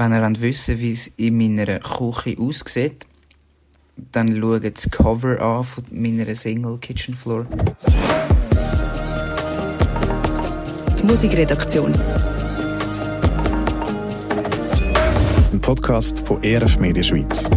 Wenn ihr wissen wollt, wie es in meiner Küche aussieht, dann schaut das Cover an von meiner Single «Kitchen Floor». Die Musikredaktion. Ein Podcast von ERF Media Schweiz.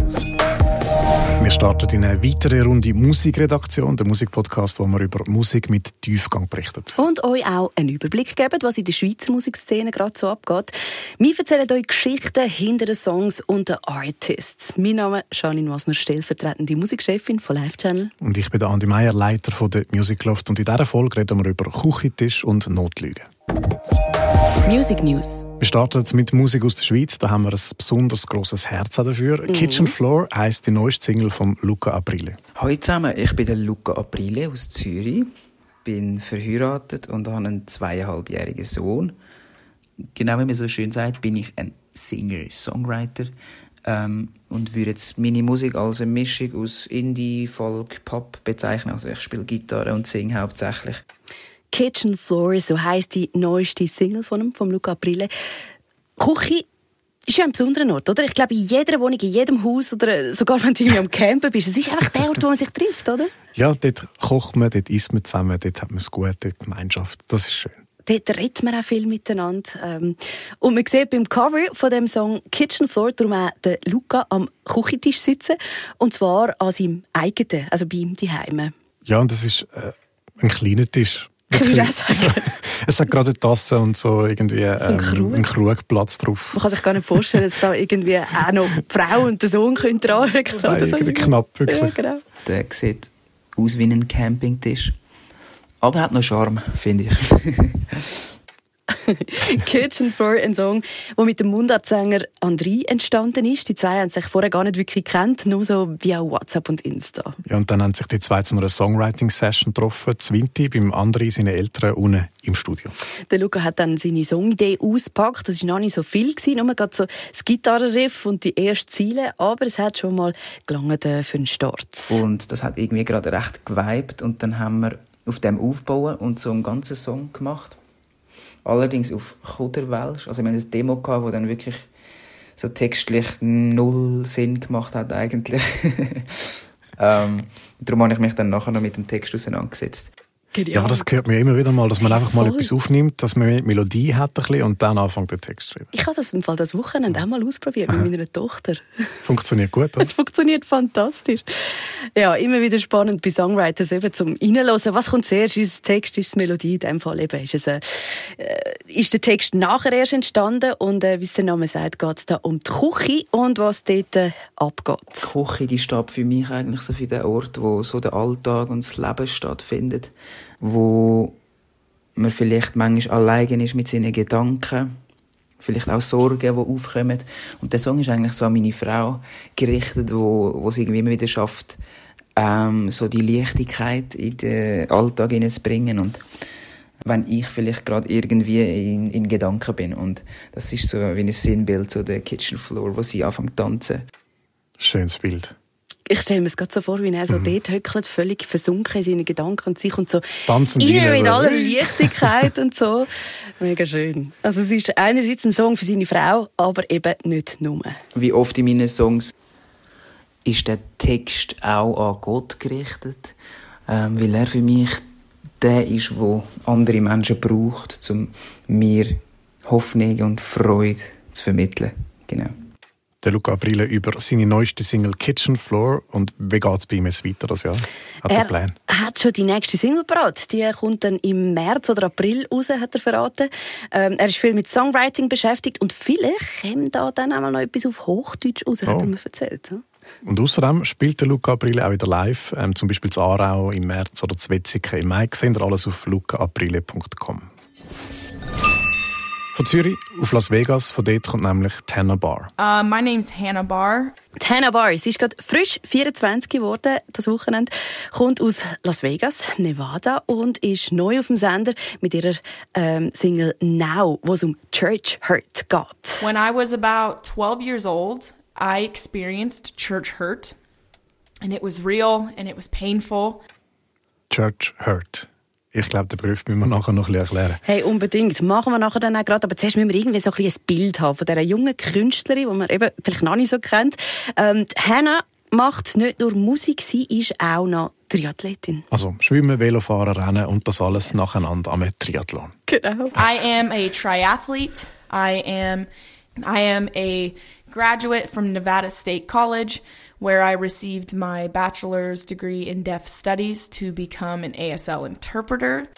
Wir starten in eine weitere Runde Musikredaktion, der Musikpodcast, wo wir über Musik mit Tiefgang berichten. Und euch auch einen Überblick geben, was in der Schweizer Musikszene gerade so abgeht. Wir erzählen euch Geschichten hinter den Songs und den Artists. Mein Name ist Janine Wassmer, stellvertretende Musikchefin von Live Channel. Und ich bin der Andi Meier, Leiter von der Musikloft. Und in dieser Folge reden wir über Küchentisch und Notlügen. Music News. Wir starten mit Musik aus der Schweiz. Da haben wir ein besonders grosses Herz dafür. «Kitchen Floor» heisst die neueste Single von Luca Aprile. Hallo zusammen, ich bin der Luca Aprile aus Zürich. Bin verheiratet und habe einen 2,5-jährigen Sohn. Genau wie man so schön sagt, bin ich ein Singer-Songwriter. Und würde jetzt meine Musik als eine Mischung aus Indie, Folk, Pop bezeichnen. Also ich spiele Gitarre und singe hauptsächlich. «Kitchen Floor», so heisst die neueste Single von Luca Aprile. Küche ist ja ein besonderer Ort, oder? Ich glaube, in jeder Wohnung, in jedem Haus oder sogar wenn du am Campen bist, es ist einfach der Ort, wo man sich trifft, oder? Ja, dort kocht man, dort isst man zusammen, dort hat man es gut, dort Gemeinschaft, das ist schön. Dort redet man auch viel miteinander. Und man sieht beim Cover von dem Song «Kitchen Floor» darum auch den Luca am Küchentisch sitzen, und zwar an seinem eigenen, also bei ihm zu Hause. Ja, und das ist ein kleiner Tisch. Es hat gerade eine Tasse und so irgendwie einen Krugplatz drauf. Man kann sich gar nicht vorstellen, dass da irgendwie auch noch die Frau und der Sohn dran können. Nein, so knapp wirklich. Ja, genau. Der sieht aus wie ein Campingtisch. Aber hat noch Charme, finde ich. «Kitchen Floor», ein Song, der mit dem Mundartsänger André entstanden ist. Die zwei haben sich vorher gar nicht wirklich gekannt, nur so via WhatsApp und Insta. Ja, und dann haben sich die zwei zu einer Songwriting-Session getroffen. Zwinti beim André, seinen Eltern, unten im Studio. Der Luca hat dann seine Songidee ausgepackt. Das war noch nicht so viel, nur gerade so das Gitarrenriff und die ersten Ziele. Aber es hat schon mal gelangt für einen Start. Und das hat irgendwie gerade recht geweibt. Und dann haben wir auf dem aufgebaut und so einen ganzen Song gemacht. Allerdings auf Chuderwelsch. Also wir hatten eine Demo, die dann wirklich so textlich null Sinn gemacht hat eigentlich. Darum habe ich mich dann nachher noch mit dem Text auseinandergesetzt. Genial. Ja, das gehört mir immer wieder mal, dass man einfach mal etwas aufnimmt, dass man eine Melodie hat ein bisschen und dann anfängt den Text zu schreiben. Ich habe das im Fall das Wochenende auch mal ausprobiert mit meiner Tochter. Funktioniert gut, oder? Es funktioniert fantastisch. Ja, immer wieder spannend bei Songwriters eben zum Reinhören. Was kommt zuerst? Ist es Text, ist es Melodie? In diesem Fall eben ist der Text nachher erst entstanden und wie es der Name sagt, geht es da um die Küche und was dort abgeht. Die Küche, die steht für mich eigentlich so für den Ort, wo so der Alltag und das Leben stattfindet. Wo man vielleicht manchmal alleine ist mit seinen Gedanken, vielleicht auch Sorgen, die aufkommen. Und der Song ist eigentlich so an meine Frau gerichtet, wo sie irgendwie immer wieder schafft, so die Leichtigkeit in den Alltag hineinzubringen. Und wenn ich vielleicht gerade irgendwie in Gedanken bin. Und das ist so wie ein Sinnbild, so der Kitchen Floor, wo sie anfängt zu tanzen. Schönes Bild. Ich stelle mir es gerade so vor, wie er so dort höckelt, völlig versunken in seine Gedanken und sich und so tanzend rein, mit aller Leichtigkeit und so. Mega schön. Also es ist einerseits ein Song für seine Frau, aber eben nicht nur. Wie oft in meinen Songs ist der Text auch an Gott gerichtet, weil er für mich der ist, wo andere Menschen braucht, um mir Hoffnung und Freude zu vermitteln. Genau. Der Luca Aprile über seine neueste Single «Kitchen Floor». Und wie geht es bei ihm jetzt weiter das Jahr? Hat er Plan? Hat schon die nächste Single parat. Die kommt dann im März oder April raus, hat er verraten. Er ist viel mit Songwriting beschäftigt und vielleicht kommt da dann auch noch etwas auf Hochdeutsch raus, hat er mir erzählt. Ja? Und außerdem spielt der Luca Aprile auch wieder live, zum Beispiel in Aarau im März oder in Wetzikon im Mai. Seht ihr alles auf lucaaprile.com. Von Zürich auf Las Vegas, von dort kommt nämlich Hannah Barr. My name's Hannah Barr. Hannah Barr, sie ist gerade frisch 24 geworden, das Wochenende, kommt aus Las Vegas, Nevada und ist neu auf dem Sender mit ihrer Single «Now», wo es um Church Hurt geht. When I was about 12 years old, I experienced church hurt. And it was real and it was painful. Church hurt. Ich glaube, den Beruf müssen wir nachher noch ein bisschen erklären. Hey, unbedingt. Machen wir nachher dann auch gerade. Aber zuerst müssen wir irgendwie so ein bisschen ein Bild haben von dieser jungen Künstlerin, die man eben vielleicht noch nicht so kennt. Hannah macht nicht nur Musik, sie ist auch noch Triathletin. Also Schwimmen, Velofahren, Rennen und das alles nacheinander am Triathlon. Genau. I am a triathlete. I am a graduate from Nevada State College, where I received my bachelor's degree in deaf studies to become an ASL interpreter.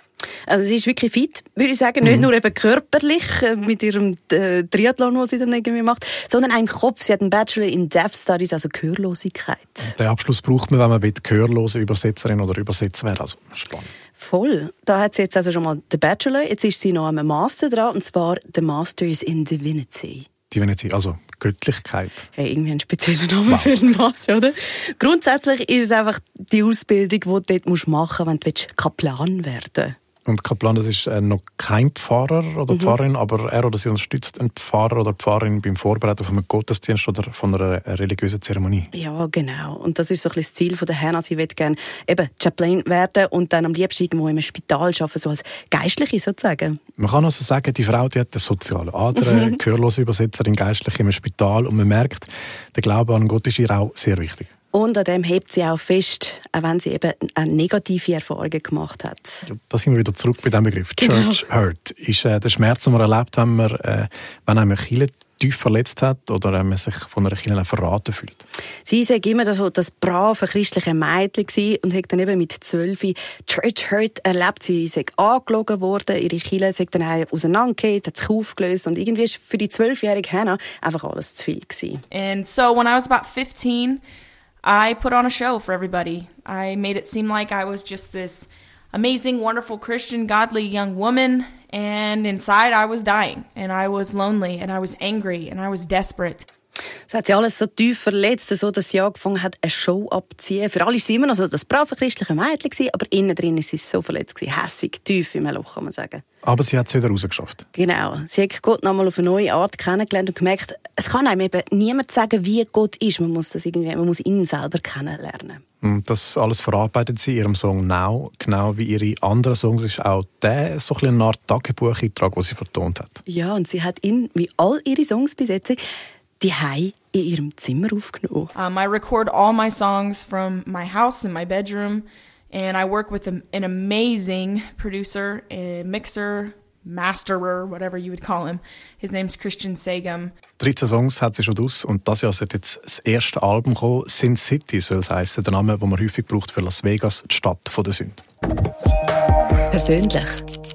Also sie ist wirklich fit, würde ich sagen, nicht nur eben körperlich mit ihrem Triathlon, den sie dann irgendwie macht, sondern auch im Kopf. Sie hat einen Bachelor in Deaf Studies, also Gehörlosigkeit. Den Abschluss braucht man, wenn man gehörlose Übersetzerin oder Übersetzer wäre. Also spannend. Voll. Da hat sie jetzt also schon mal den Bachelor. Jetzt ist sie noch am Master dran, und zwar der Masters in Divinity. Divinity, also Göttlichkeit. Hey, irgendwie einen speziellen Namen für einen Master, oder? Grundsätzlich ist es einfach die Ausbildung, die du dort machen musst, wenn du Kaplan werden willst. Und Kaplan, das ist noch kein Pfarrer oder Pfarrerin, aber er oder sie unterstützt einen Pfarrer oder Pfarrerin beim Vorbereiten von einem Gottesdienst oder von einer religiösen Zeremonie. Ja, genau. Und das ist so ein bisschen das Ziel von der Hannah. Sie will gerne eben Chaplain werden und dann am liebsten irgendwo im Spital arbeiten, so als Geistliche sozusagen. Man kann also sagen, die Frau, die hat eine soziale Ader, gehörlose Übersetzerin, Geistliche im Spital, und man merkt, der Glaube an Gott ist ihr auch sehr wichtig. Und an dem hebt sie auch fest, auch wenn sie eben eine negative Erfahrung gemacht hat. Ja, da sind wir wieder zurück bei diesem Begriff. Church Hurt ist der Schmerz, den man erlebt, wenn einem eine Kirche tief verletzt hat oder man sich von einer Kirche verraten fühlt. Sie sagt immer, dass das brave christliche Mädchen war und hat dann eben mit 12 Church Hurt erlebt. Sie sei angelogen worden, ihre Kirche sei dann auch auseinandergegangen, hat sich aufgelöst, und irgendwie war für die 12-jährige Hannah einfach alles zu viel gewesen. And so when I was about 15, I put on a show for everybody. I made it seem like I was just this amazing, wonderful, Christian, godly young woman, and inside I was dying, and I was lonely, and I was angry, and I was desperate. So hat sie alles so tief verletzt, so dass sie angefangen hat, eine Show abzuziehen. Für alle war sie immer noch so das brave christliche Mädchen, aber innen drin war sie so verletzt, hässig, tief in einem Loch, kann man sagen. Aber sie hat es wieder rausgeschafft. Genau. Sie hat Gott nochmal auf eine neue Art kennengelernt und gemerkt, es kann einem eben niemand sagen, wie Gott ist. Man muss ihn selber kennenlernen. Und das alles verarbeitet sie in ihrem Song «Now», genau wie ihre anderen Songs, ist auch der so ein Art Tagebucheintrag, den sie vertont hat. Ja, und sie hat ihn, wie all ihre Songs bis jetzt, daheim in ihrem Zimmer aufgenommen. I record all my songs from my house in my bedroom, and I work with an amazing producer, a mixer, masterer, whatever you would call him. His name's Christian Sagum. 13 Songs hat sie schon draus, und das Jahr sollte jetzt das erste Album kommen. Sin City soll es heissen, der Name, den man häufig braucht für Las Vegas, die Stadt der Sünde. Persönlich.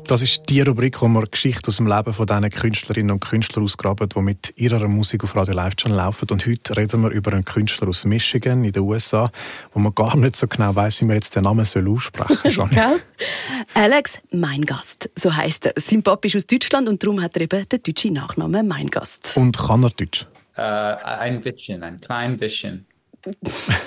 Das ist die Rubrik, wo wir Geschichte aus dem Leben von diesen Künstlerinnen und Künstlern ausgraben, die mit ihrer Musik auf Radio Live Channel laufen. Und heute reden wir über einen Künstler aus Michigan in den USA, wo man gar nicht so genau weiss, wie man jetzt den Namen aussprechen soll. Alex Meingast, so heisst er. Sein Papa ist aus Deutschland und darum hat er eben den deutschen Nachnamen Meingast. Und kann er Deutsch? Ein klein bisschen.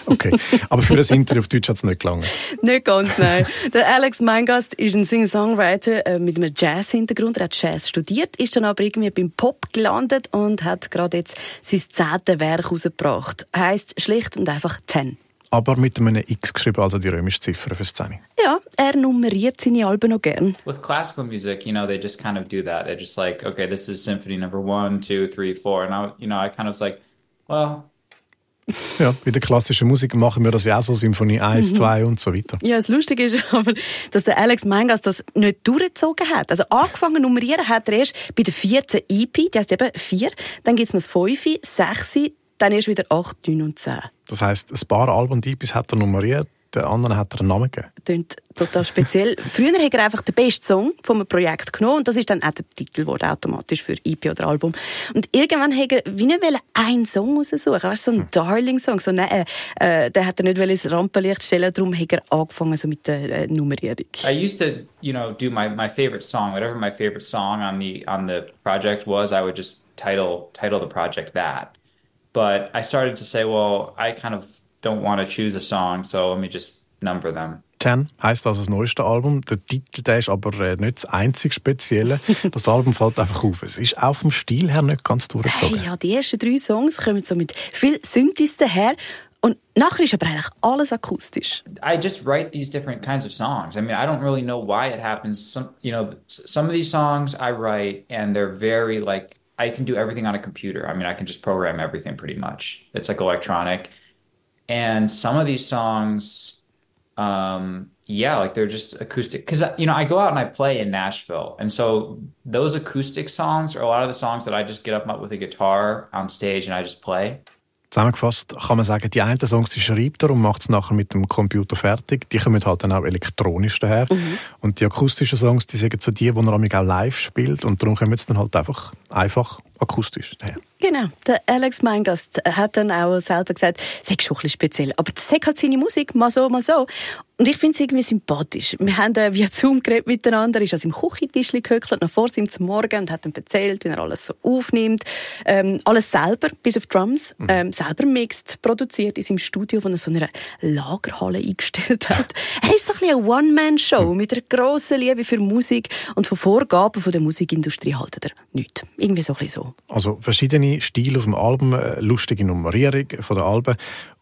Okay, aber für das Interview auf Deutsch hat es nicht gelangt. Nicht ganz, nein. Der Alex Meingast ist ein Singer-Songwriter mit einem Jazz-Hintergrund. Er hat Jazz studiert, ist dann aber irgendwie beim Pop gelandet und hat gerade jetzt sein 10. Werk rausgebracht. Heisst schlicht und einfach 10. Aber mit einem X geschrieben, also die römische Ziffer für 10. Ja, er nummeriert seine Alben noch gern. With classical music, they just kind of do that. They're just like, okay, this is symphony number 1, 2, 3, 4. And I kind of was like, well... Ja, bei der klassischen Musik machen wir das ja auch so, Symphonie 1, 2 und so weiter. Ja, das Lustige ist aber, dass der Alex Meingast das nicht durchgezogen hat. Also angefangen nummerieren hat er erst bei der 14 EP, die heisst eben 4, dann gibt es noch das 5, 6, dann erst wieder 8, 9 und 10. Das heisst, ein paar Alben und EPs hat er nummeriert, den anderen hat er einen Namen gegeben. Klingt total speziell. Früher hat er einfach den besten Song vom Projekt genommen und das ist dann auch der Titel geworden, automatisch für EP oder Album. Und irgendwann hat er wie nicht einen Song raussuchen, weißt, so einen Darling-Song. So, nein, den hat er nicht ins Rampenlicht stellen, darum hat er angefangen so mit der Nummerierung. I used to, do my favorite song, whatever my favorite song on the project was, I would just title the project that. But I started to say, well, I kind of don't want to choose a song, so let me just number them. 10 heisst also das neueste Album. Der Titel, der ist aber nicht das einzig Spezielle. Das Album fällt einfach auf. Es ist auch vom Stil her nicht ganz durchgezogen. Hey, ja, die ersten 3 Songs kommen so mit viel Synthes daher. Und nachher ist aber eigentlich alles akustisch. I just write these different kinds of songs. I mean, I don't really know why it happens. Some of these songs I write and they're very like, I can do everything on a computer. I mean, I can just program everything pretty much. It's like electronic. And some of these songs, they're just acoustic. Because, I go out and I play in Nashville. And so those acoustic songs are a lot of the songs that I just get up with a guitar on stage and I just play. Zusammengefasst kann man sagen, die einen Songs die schreibt er und macht es nachher mit dem Computer fertig. Die kommen halt dann auch elektronisch daher. Mhm. Und die akustischen Songs, die sind so die, die er auch live spielt. Und darum kommen sie dann halt einfach akustisch daher. Genau. Der Alex Meingast hat dann auch selber gesagt, das ist schon ein bisschen speziell. Aber das hat halt seine Musik, mal so, mal so. Und ich finde es irgendwie sympathisch. Wir haben via Zoom geredet miteinander, er ist an seinem Küchentisch gehöckelt, noch vor seinem Morgen und hat ihm erzählt, wie er alles so aufnimmt. Alles selber, bis auf Drums. Selber mixt, produziert in seinem Studio, wo er so eine Lagerhalle eingestellt hat. Er ist so ein bisschen eine One-Man-Show mit einer grossen Liebe für Musik und von Vorgaben von der Musikindustrie haltet er nichts. Irgendwie so ein bisschen so. Also verschiedene Stile auf dem Album, lustige Nummerierung von den Alben.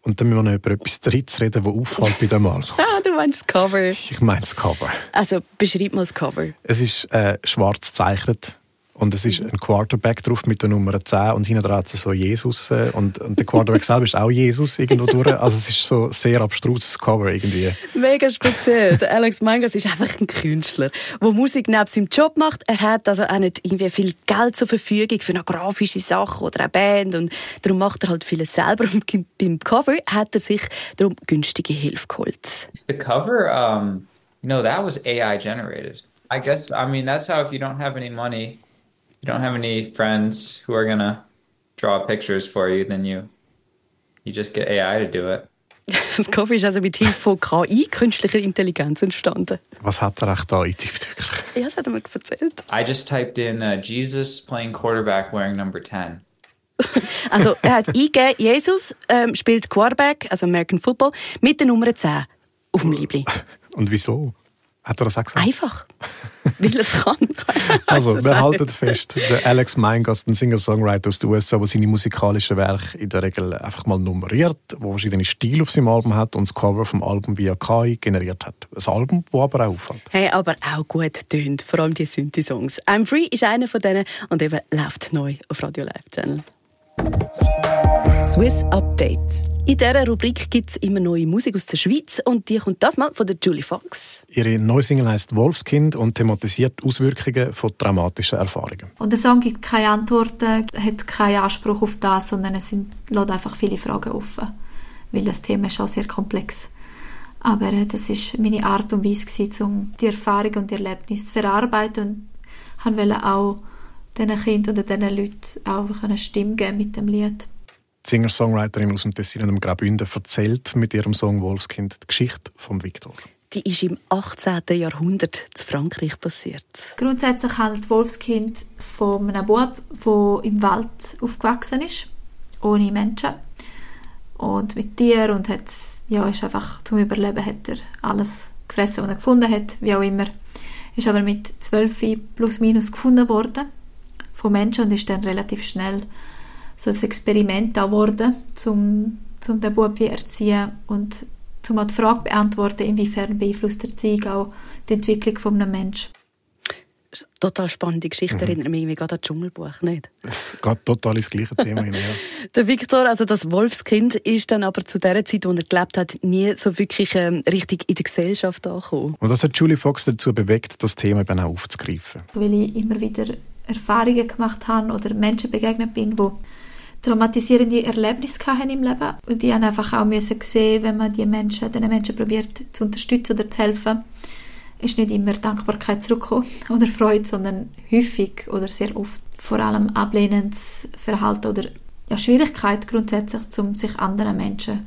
Und dann müssen wir noch über etwas Drittes reden, das auffällt bei dem Album. Ah, du meinst das Cover. Ich meine das Cover. Also, beschreib mal das Cover. Es ist schwarz gezeichnet und es ist ein Quarterback drauf mit der Nummer 10 und hinten dran hat es so Jesus und der Quarterback selber ist auch Jesus irgendwo durch. Also es ist so ein sehr abstruses Cover irgendwie. Mega speziell. Der Alex Meingast ist einfach ein Künstler, der Musik neben seinem Job macht. Er hat also auch nicht irgendwie viel Geld zur Verfügung für eine grafische Sache oder eine Band und darum macht er halt vieles selber und beim Cover hat er sich darum günstige Hilfe geholt. The cover, that was AI generated. I guess, that's how if you don't have any money, you don't have any friends who are gonna draw pictures for you, then you just get AI to do it. Das Cover ist also mit Hilfe von KI, künstlicher Intelligenz, entstanden. Was hat er echt da eingetippt wirklich? Ja, das hat er mir erzählt. I just typed in Jesus playing quarterback wearing number 10. Also er hat eingegeben, Jesus spielt Quarterback, also American Football, mit der Nummer 10 auf dem Liebling. Und wieso? Hat er das auch gesagt? Einfach, weil er es kann. Also, wir halten fest, der Alex Meingast, ein Singer-Songwriter aus den USA, der seine musikalischen Werke in der Regel einfach mal nummeriert, der verschiedene Stile auf seinem Album hat und das Cover vom Album via KI generiert hat. Ein Album, das aber auch auffällt. Hey, aber auch gut tönt, vor allem die Synthi-Songs. «I'm Free» ist einer von denen und eben läuft neu auf Radio Live Channel. Swiss Updates. In dieser Rubrik gibt es immer neue Musik aus der Schweiz und die kommt das mal von der Julie Fox. Ihre neue Single heisst «Wolfskind» und thematisiert Auswirkungen von dramatischen Erfahrungen. Und der Song gibt keine Antworten, hat keinen Anspruch auf das, sondern es lässt einfach viele Fragen offen, weil das Thema ist auch sehr komplex. Aber das ist meine Art und Weise, um die Erfahrung und die Erlebnisse zu verarbeiten und wollte auch diesen Kindern oder diesen Leuten auch eine Stimme geben mit dem Lied. Die Singer-Songwriterin aus dem Tessin und dem Graubünden erzählt mit ihrem Song «Wolfskind» die Geschichte von Viktor. Die ist im 18. Jahrhundert in Frankreich passiert. Grundsätzlich handelt «Wolfskind» von einem Bub, der im Wald aufgewachsen ist, ohne Menschen und mit Tieren. Und hat, ist einfach zum Überleben hat er alles gefressen, was er gefunden hat, wie auch immer. Ist aber mit 12 plus minus gefunden worden von Menschen und ist dann relativ schnell so ein Experiment geworden, um den Bub zu erziehen und um die Frage zu beantworten, inwiefern beeinflusst Erziehung auch die Entwicklung eines Menschen. Total spannende Geschichte, erinnert mich irgendwie gerade an das Dschungelbuch, nicht? Es geht total ins gleiche Thema hinein. Ja. Der Viktor, also das Wolfskind, ist dann aber zu der Zeit, in der er gelebt hat, nie so wirklich richtig in der Gesellschaft angekommen. Und das hat Julie Fox dazu bewegt, das Thema eben auch aufzugreifen. Weil ich immer wieder Erfahrungen gemacht habe oder Menschen begegnet bin, die traumatisierende Erlebnisse hatten im Leben und die haben einfach auch sehen, wenn man diesen Menschen probiert zu unterstützen oder zu helfen, ist nicht immer Dankbarkeit zurückgekommen oder Freude, sondern häufig oder sehr oft vor allem ablehnendes Verhalten oder Schwierigkeit grundsätzlich, um sich anderen Menschen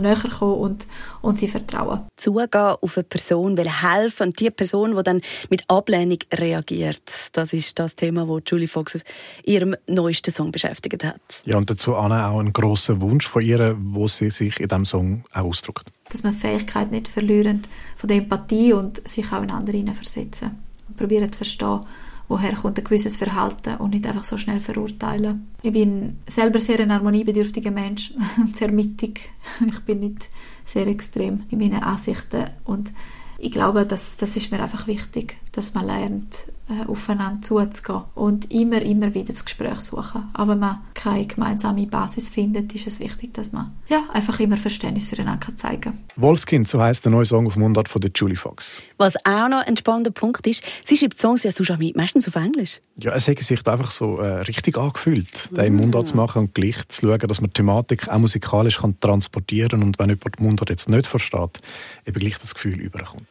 näher kommen und sie vertrauen. Zugehen auf eine Person, helfen und die Person, die dann mit Ablehnung reagiert. Das ist das Thema, das Julie Fox in ihrem neuesten Song beschäftigt hat. Ja, und dazu Anna auch ein grosser Wunsch von ihr, wo sie sich in diesem Song auch ausdrückt. Dass man die Fähigkeit nicht verlieren von der Empathie und sich auch in andere hineinversetzen und probieren zu verstehen woher kommt ein gewisses Verhalten und nicht einfach so schnell verurteilen. Ich bin selber sehr ein harmoniebedürftiger Mensch, sehr mittig. Ich bin nicht sehr extrem in meinen Ansichten und ich glaube, das ist mir einfach wichtig, dass man lernt, aufeinander zuzugehen und immer wieder das Gespräch suchen. Aber wenn man keine gemeinsame Basis findet, ist es wichtig, dass man einfach immer Verständnis füreinander zeigen kann. «Wolfskind», so heisst der neue Song auf Mundart von der Julie Fox. Was auch noch ein spannender Punkt ist, sie schreibt Songs ja sonst meistens auf Englisch. Ja, es hat sich einfach so richtig angefühlt, den Mundart zu machen und gleich zu schauen, dass man die Thematik auch musikalisch kann transportieren kann und wenn jemand die Mundart jetzt nicht versteht, eben gleich das Gefühl überkommt.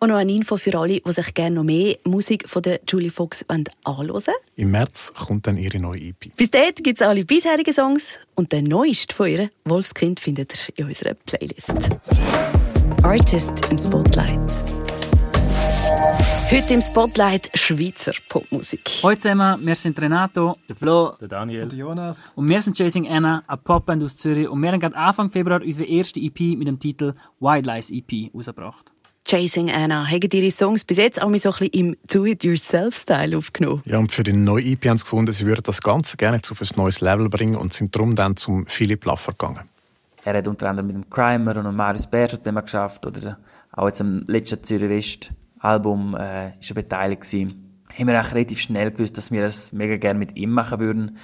Und noch eine Info für alle, die sich gerne noch mehr Musik von der Julie Fox anhören wollen. Im März kommt dann ihre neue EP. Bis dahin gibt es alle bisherigen Songs und den neuesten von ihr, «Wolfskind», findet ihr in unserer Playlist. Artist im Spotlight. Heute im Spotlight Schweizer Popmusik. Heute zusammen, wir sind Renato, der Flo, der Daniel und der Jonas. Und wir sind Chasing Anna, eine Popband aus Zürich. Und wir haben gerade Anfang Februar unsere erste EP mit dem Titel «White Lies EP» rausgebracht. «Chasing Anna», haben ihre Songs bis jetzt auch mal so ein bisschen im Do-it-yourself-Style aufgenommen? Ja, und für den neuen EP haben sie gefunden, sie würden das Ganze gerne jetzt auf ein neues Level bringen und sind darum dann zum Philip Laffer gegangen. Er hat unter anderem mit dem Crimer und dem Marius Bär schon zusammen geschafft oder auch jetzt im letzten Zürich West-Album war er beteiligt gewesen. Haben wir auch relativ schnell gewusst, dass wir das mega gerne mit ihm machen würden.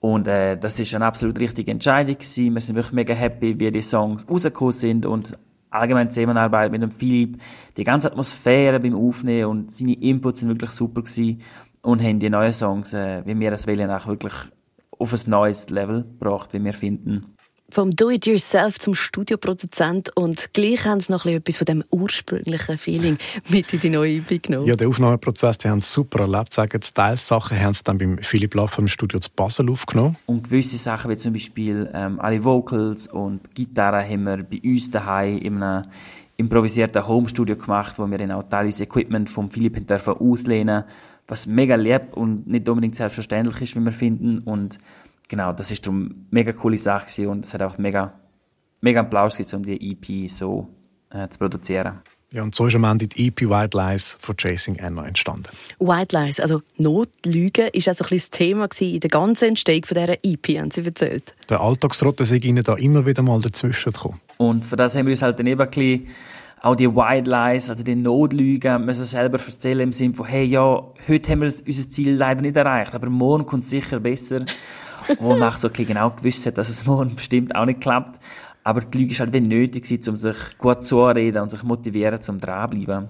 Und das war eine absolut richtige Entscheidung gewesen. Wir sind wirklich mega happy, wie die Songs rausgekommen sind und allgemein die Zusammenarbeit mit dem Philipp, die ganze Atmosphäre beim Aufnehmen und seine Inputs sind wirklich super gewesen und haben die neuen Songs, wie wir das wollen, auch wirklich auf ein neues Level gebracht, wie wir finden. Vom Do-it-yourself zum Studioproduzent und gleich haben sie noch etwas von dem ursprünglichen Feeling mit in die neue EP genommen. Ja, den Aufnahmeprozess, die haben sie super erlebt, sagen sie. Teils Sachen haben sie dann beim Philipp Laffer im Studio zu Basel aufgenommen. Und gewisse Sachen, wie zum Beispiel alle Vocals und Gitarren, haben wir bei uns daheim in einem improvisierten Home-Studio gemacht, wo wir dann auch teilweise Equipment von Philipp dürfen auslehnen, was mega lieb und nicht unbedingt selbstverständlich ist, wie wir finden. Und genau, das war eine mega coole Sache und es hat auch mega Applaus gegeben, um die EP so zu produzieren. Ja, und so ist am Ende die EP «White Lies» von Chasing Anna entstanden. «White Lies», also Notlügen, war also ein bisschen das Thema in der ganzen Entstehung dieser EP, haben Sie erzählt. Der Alltagsrotte sei Ihnen da immer wieder mal dazwischen gekommen. Und für das haben wir uns halt dann eben ein bisschen auch die «White Lies», also die Notlügen, müssen selber erzählen im Sinne von, hey, ja, heute haben wir unser Ziel leider nicht erreicht, aber morgen kommt es sicher besser. Wo man so genau gewusst hat, dass es morgen bestimmt auch nicht klappt. Aber die Lüge war halt wie nötig, um sich gut zureden und sich motivieren, um dranbleiben.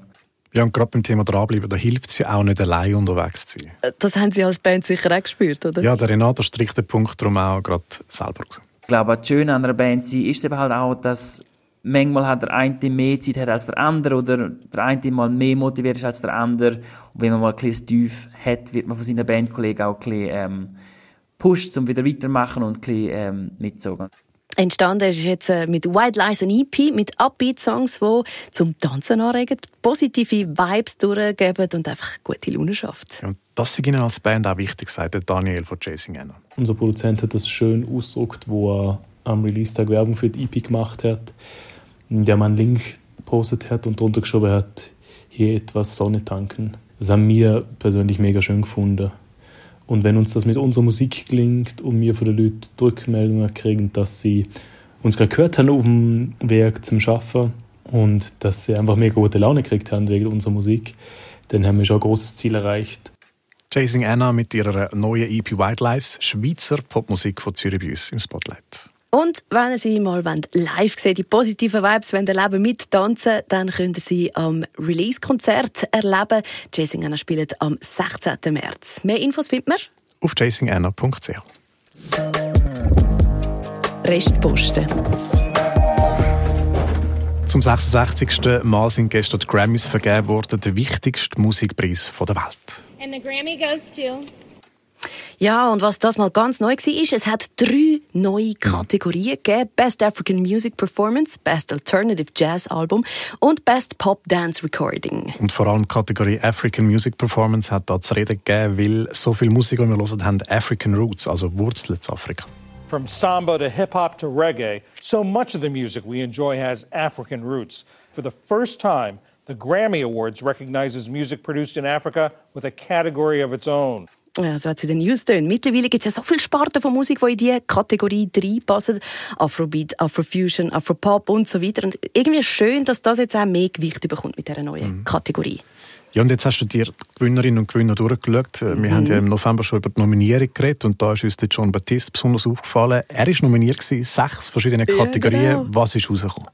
Ja, und gerade beim Thema dranbleiben, da hilft es ja auch nicht, allein unterwegs zu sein. Das haben Sie als Band sicher auch gespürt, oder? Ja, der Renato stricht den Punkt darum auch gerade selber raus. Ich glaube, das Schöne an einer Band ist es eben halt auch, dass manchmal hat der eine mehr Zeit hat als der andere oder der eine mal mehr motiviert ist als der andere. Und wenn man mal ein bisschen tief hat, wird man von seinen Bandkollegen auch ein bisschen pusht, um wieder weitermachen und ein bisschen mitzogen. Entstanden ist jetzt mit «White Lies» ein EP mit Upbeat-Songs, die zum Tanzen anregen, positive Vibes durchgeben und einfach gute Laune schafft. Ja, und das ist Ihnen als Band auch wichtig, sagt Daniel von «Chasing Anna». Unser Produzent hat das schön ausgedrückt, wo er am Release-Tag Werbung für die EP gemacht hat, in der man einen Link gepostet hat und drunter geschrieben hat, hier etwas Sonne tanken. Das haben wir persönlich mega schön gefunden. Und wenn uns das mit unserer Musik klingt und wir von den Leuten die Rückmeldungen kriegen, dass sie uns gerade gehört haben auf dem Weg zum Arbeiten und dass sie einfach mega gute Laune gekriegt haben wegen unserer Musik, dann haben wir schon ein grosses Ziel erreicht. Chasing Anna mit ihrer neuen EP «White Lies», Schweizer Popmusik von Zürich bei uns im Spotlight. Und wenn ihr sie mal live sehen wollt, die positiven Vibes erleben mit Tanzen, dann könnt ihr sie am Release-Konzert erleben. «Chasing Anna» spielt am 16. März. Mehr Infos findet man auf chasinganna.ch. Restposten. Zum 66. Mal sind gestern die Grammys vergeben worden, der wichtigste Musikpreis der Welt. And the Grammy goes to... Ja, und was das mal ganz neu war, ist, es hat 3 neue Kategorien gegeben. Best African Music Performance, Best Alternative Jazz Album und Best Pop Dance Recording. Und vor allem die Kategorie African Music Performance hat da zu reden gegeben, weil so viel Musik, die wir hören, haben African Roots, also Wurzeln zu Afrika. From Samba to Hip-Hop to Reggae, so much of the music we enjoy has African roots. For the first time, The Grammy Awards recognizes music produced in Africa with a category of its own. Ja, so hat sie den News getan. Mittlerweile gibt es ja so viele Sparten von Musik, die in diese Kategorie reinpassen. Afrobeat, Afrofusion, Afropop und so weiter. Und irgendwie schön, dass das jetzt auch mehr Gewicht bekommt mit dieser neuen Kategorie. Ja, und jetzt hast du dir die Gewinnerinnen und Gewinner durchgeschaut. Wir haben ja im November schon über die Nominierung geredet und da ist uns der John Baptiste besonders aufgefallen. Er war nominiert in 6 verschiedenen Kategorien. Ja, genau. Was ist rausgekommen?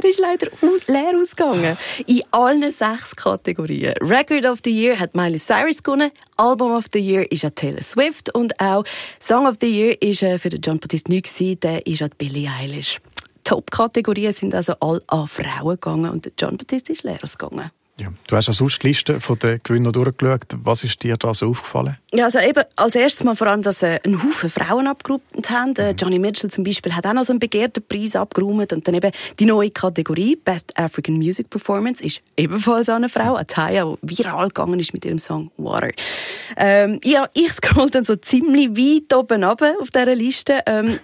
Er ist leider leer ausgegangen. In allen 6 Kategorien. Record of the Year hat Miley Cyrus gewonnen, Album of the Year ist Taylor Swift und auch Song of the Year war für den John Baptiste nichts, der ist Billie Eilish. Die Top-Kategorien sind also alle an Frauen gegangen und John Baptiste ist leer ausgegangen. Ja. Du hast auch sonst die Liste der Gewinner durchgeschaut. Was ist dir da so aufgefallen? Ja, also eben als erstes mal vor allem, dass ein Haufen Frauen abgeräumt haben. Joni Mitchell zum Beispiel hat auch noch so einen begehrten Preis abgeräumt. Und dann eben die neue Kategorie Best African Music Performance ist ebenfalls eine Frau, eine Taya, die viral gegangen ist mit ihrem Song «Water». Ja, ich scroll dann so ziemlich weit oben runter auf dieser Liste,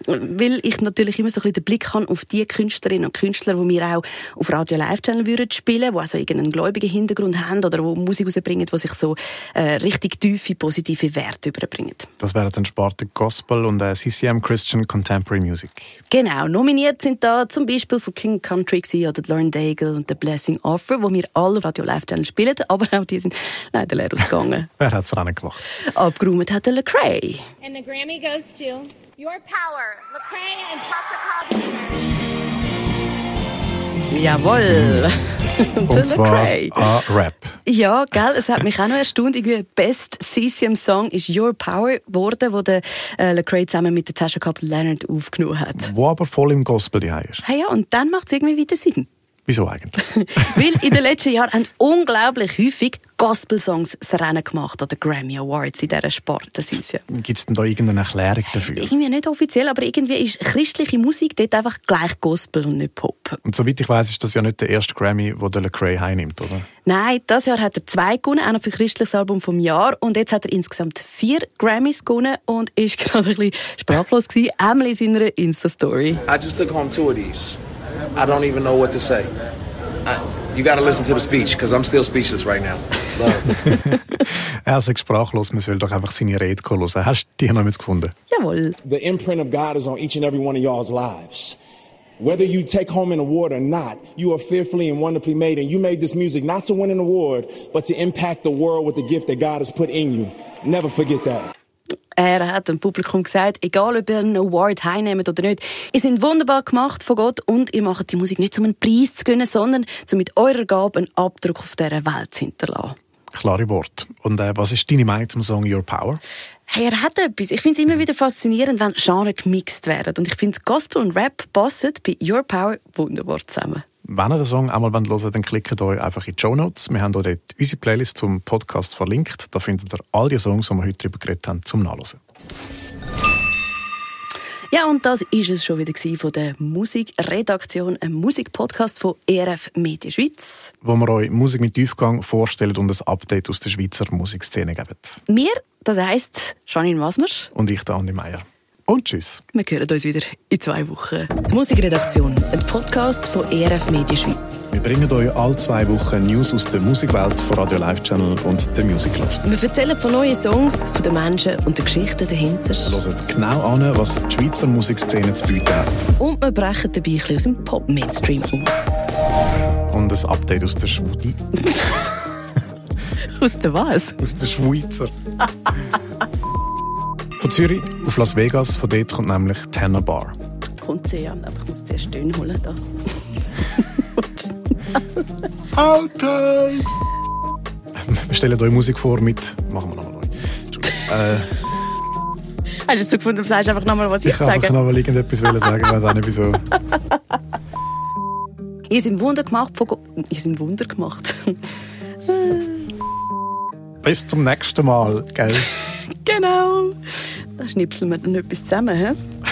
weil ich natürlich immer so ein bisschen den Blick habe auf die Künstlerinnen und Künstler, die wir auch auf Radio Live Channel spielen würden, die also irgendeinen gläubigen Hintergrund haben oder die Musik rausbringen, die sich so richtig tiefe, positive Werte überbringen. Das wären dann Sparte Gospel und CCM, Christian Contemporary Music. Genau, nominiert sind da zum Beispiel von King Country oder Lauren Daigle und The Blessing Offer, die wir alle auf Radio Live Channel spielen, aber auch die sind leider leer ausgegangen. Wer hat es gemacht? Abgeräumt hat Lecrae. And the Grammy goes to Your Power, Lecrae and Tasha Cobbs Leonard. Jawohl. Und zwar Rap. Ja, gell, es hat mich auch noch erstaunt. Irgendwie Best CCM Song ist Your Power geworden, wo der Lecrae zusammen mit der Tasha Cobbs Leonard aufgenommen hat. Wo aber voll im Gospel daheim ist. Ja, und dann macht es irgendwie wieder Sinn. Wieso eigentlich? Weil in den letzten Jahren haben unglaublich häufig Gospel-Songs das Rennen gemacht an den Grammy Awards in dieser Sparte. Gibt es denn da irgendeine Erklärung dafür? Irgendwie nicht offiziell, aber irgendwie ist christliche Musik dort einfach gleich Gospel und nicht Pop. Und soweit ich weiss, ist das ja nicht der erste Grammy, den Lecrae heimnimmt, oder? Nein, dieses Jahr hat er 2 gewonnen, einer für christliches Album vom Jahr. Und jetzt hat er insgesamt 4 Grammys gewonnen und ist gerade ein bisschen sprachlos gewesen, einmal in seiner Insta-Story. I just took home 2 of these. I don't even know what to say. You gotta listen to the speech, because I'm still speechless right now. Er sagt sprachlos, man soll doch einfach seine Rede hören. Hast du die noch mit gefunden? Jawohl. The imprint of God is on each and every one of y'all's lives. Whether you take home an award or not, you are fearfully and wonderfully made, and you made this music not to win an award, but to impact the world with the gift that God has put in you. Never forget that. Er hat dem Publikum gesagt, egal ob ihr einen Award heimnehmt oder nicht, ihr seid wunderbar gemacht von Gott und ihr macht die Musik nicht, um einen Preis zu gewinnen, sondern um mit eurer Gabe einen Abdruck auf dieser Welt zu hinterlassen. Klare Worte. Und was ist deine Meinung zum Song «Your Power»? Hey, er hat etwas. Ich finde es immer wieder faszinierend, wenn Genres gemixt werden. Und ich finde, Gospel und Rap passen bei «Your Power» wunderbar zusammen. Wenn ihr den Song einmal hören wollt, dann klickt euch einfach in die Shownotes. Wir haben dort unsere Playlist zum Podcast verlinkt. Da findet ihr all die Songs, die wir heute darüber geredet haben, zum Nachhören. Ja, und das war es schon wieder von der Musikredaktion, einem Musikpodcast von ERF Media Schweiz. Wo wir euch Musik mit Tiefgang vorstellen und ein Update aus der Schweizer Musikszene geben. Wir, das heisst Janine Wassmer. Und ich, Andi Meier. Und tschüss. Wir hören uns wieder in 2 Wochen. Die Musikredaktion, ein Podcast von ERF Media Schweiz. Wir bringen euch alle 2 Wochen News aus der Musikwelt von Radio Live Channel und der Musikloft. Wir erzählen von neuen Songs, von den Menschen und den Geschichten dahinter. Wir hören genau an, was die Schweizer Musikszene zu bieten hat. Und wir brechen dabei ein bisschen aus dem Pop-Mainstream aus. Und ein Update aus der Schwudi. Aus der was? Aus der Schweizer. Von Zürich auf Las Vegas, von dort kommt nämlich die Hannah Barr. Kommt sie an, aber ich muss zuerst Stöhn holen. Da. Outtakes! Wir stellen euch Musik vor mit... Machen wir nochmal neu. Hast du es so gefunden, du sagst einfach nochmal, was ich sage? Ich kann einfach nochmal irgendetwas sagen, ich weiß auch nicht wieso. Ihr seid Wunder gemacht von... Ihr seid Wunder gemacht. Bis zum nächsten Mal, gell? Genau. Da schnipseln wir dann etwas zusammen, hä?